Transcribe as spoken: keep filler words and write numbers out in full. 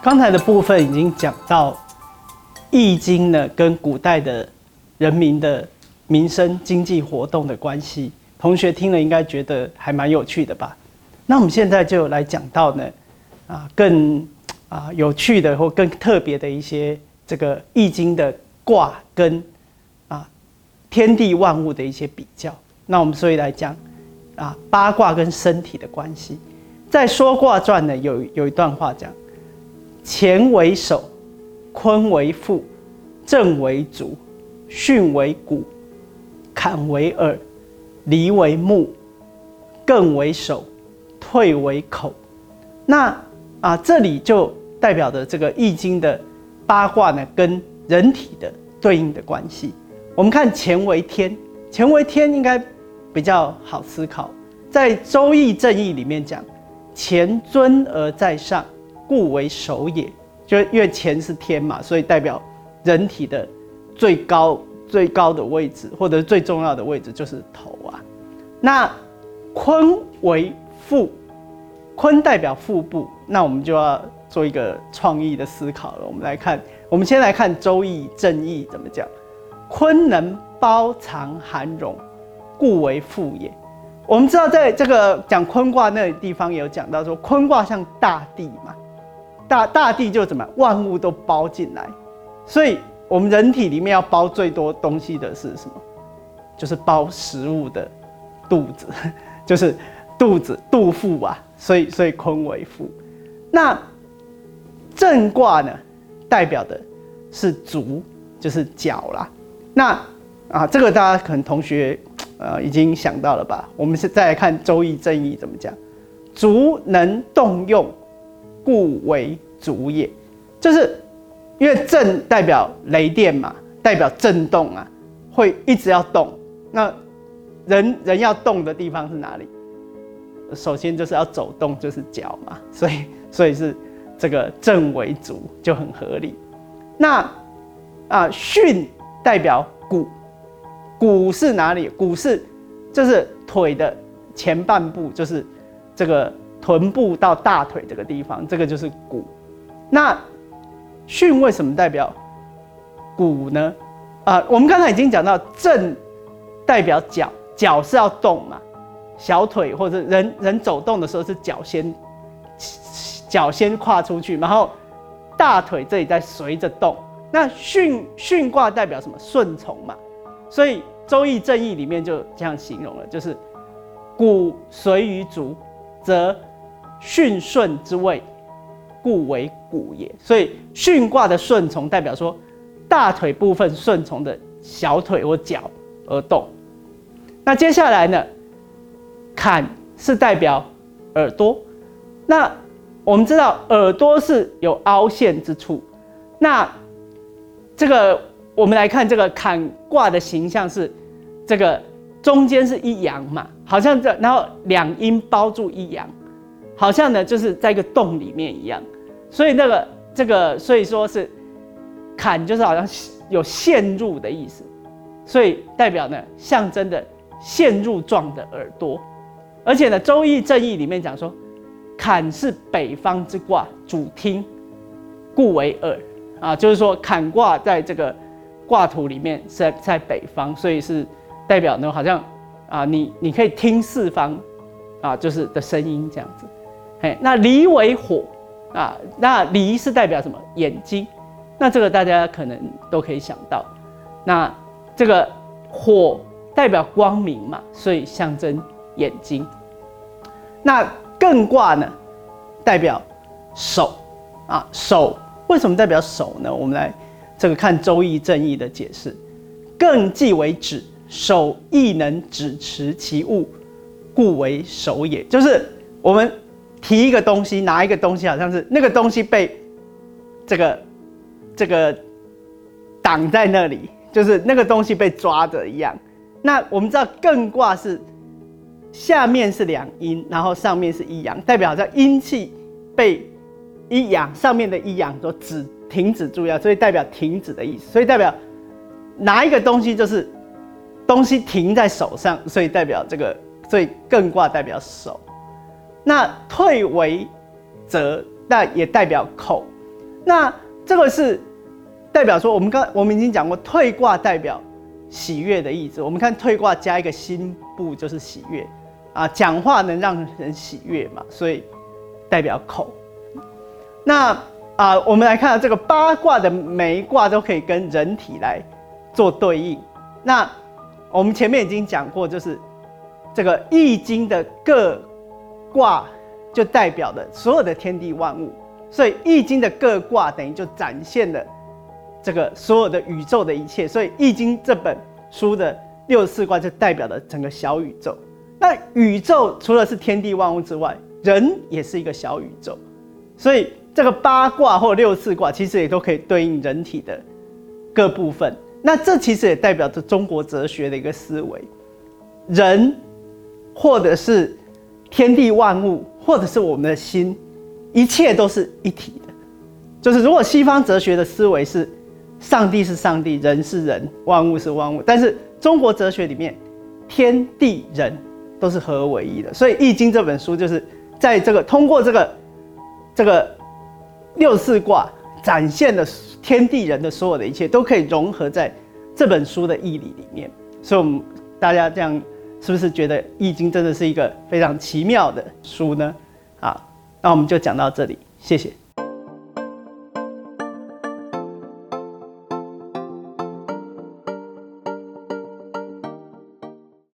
刚才的部分已经讲到《易经》呢，跟古代的人民的民生经济活动的关系。同学听了应该觉得还蛮有趣的吧？那我们现在就来讲到呢，啊，更啊有趣的或更特别的一些这个《易经》的卦跟啊天地万物的一些比较。那我们所以来讲啊八卦跟身体的关系。在《说卦传》呢，有有一段话讲：乾为首，坤为腹，震为足，巽为骨，坎为耳。离为目，艮为首，退为口。那啊，这里就代表的这个《易经》的八卦呢，跟人体的对应的关系。我们看乾为天，乾为天应该比较好思考。在《周易正义》里面讲，乾尊而在上，故为首也。就因为乾是天嘛，所以代表人体的最高。最高的位置，或者最重要的位置就是头啊。那坤为腹，坤代表腹部，那我们就要做一个创意的思考了。我们来看，我们先来看《周易正义》怎么讲：坤能包藏含容，故为腹也。我们知道，在这个讲坤卦那地方也有讲到说，坤卦像大地嘛，大大地就怎么万物都包进来，所以。我们人体里面要包最多东西的是什么？就是包食物的肚子，就是肚子肚腹啊。所以，所以坤为腹。那震卦呢，代表的是足，就是脚啦。那啊，这个大家可能同学呃已经想到了吧？我们是再来看《周易正义》怎么讲：足能动用，故为足也。就是。因为震代表雷电嘛，代表震动啊，会一直要动。那人人要动的地方是哪里？首先就是要走动，就是脚嘛，所以所以是这个震为足就很合理。那啊，巽代表骨，骨是哪里？骨是就是腿的前半部，就是这个臀部到大腿这个地方，这个就是骨。那巽为什么代表骨呢？啊、呃，我们刚才已经讲到，震代表脚，脚是要动嘛，小腿或者人人走动的时候是脚先脚先跨出去，然后大腿这里在随着动。那巽巽卦代表什么？顺从嘛。所以《周易正义》里面就这样形容了，就是骨随于足，则巽顺之位。故为骨也，所以巽卦的顺从代表说，大腿部分顺从的小腿或脚而动。那接下来呢，坎是代表耳朵。那我们知道耳朵是有凹陷之处。那这个我们来看这个坎卦的形象是，这个中间是一阳嘛，好像这，然后两阴包住一阳。好像呢，就是在一个洞里面一样，所以那个这个，所以说是坎，就是好像有陷入的意思，所以代表呢，象征的陷入状的耳朵。而且呢，《周易正义》里面讲说，坎是北方之卦，主听，故为耳啊，就是说坎卦在这个卦图里面是 在, 在北方，所以是代表呢，好像啊，你你可以听四方啊，就是的声音这样子。那离为火啊，那离是代表什么？眼睛。那这个大家可能都可以想到。那这个火代表光明嘛，所以象征眼睛。那艮卦呢，代表手啊，手为什么代表手呢？我们来这个看《周易正义》的解释：艮既为指，手亦能指持其物，故为手也。就是我们。提一个东西，拿一个东西，好像是那个东西被这个这个挡在那里，就是那个东西被抓着一样。那我们知道艮卦是下面是两阴，然后上面是一阳，代表好像阴气被一阳上面的一阳所止停止住要，所以代表停止的意思。所以代表拿一个东西就是东西停在手上，所以代表这个，所以艮卦代表手。那退为则，那也代表口，那这个是代表说，我们刚我们已经讲过，退卦代表喜悦的意志。我们看退卦加一个心部就是喜悦啊，讲话能让人喜悦嘛，所以代表口。那啊、呃，我们来看到这个八卦的每一卦都可以跟人体来做对应。那我们前面已经讲过，就是这个《易经》的各卦就代表了所有的天地万物，所以《易经》的各卦等于就展现了这个所有的宇宙的一切。所以《易经》这本书的六十四卦就代表了整个小宇宙。那宇宙除了是天地万物之外，人也是一个小宇宙，所以这个八卦或六十四卦其实也都可以对应人体的各部分。那这其实也代表着中国哲学的一个思维，人或者是天地万物，或者是我们的心，一切都是一体的。就是如果西方哲学的思维是上帝是上帝，人是人，万物是万物，但是中国哲学里面天地人都是合而为一的。所以《易经》这本书就是在这个通过这个这个六十四卦展现了天地人的所有的一切都可以融合在这本书的义理里面。所以我们大家这样是不是觉得《易经》真的是一个非常奇妙的书呢？好，那我们就讲到这里，谢谢。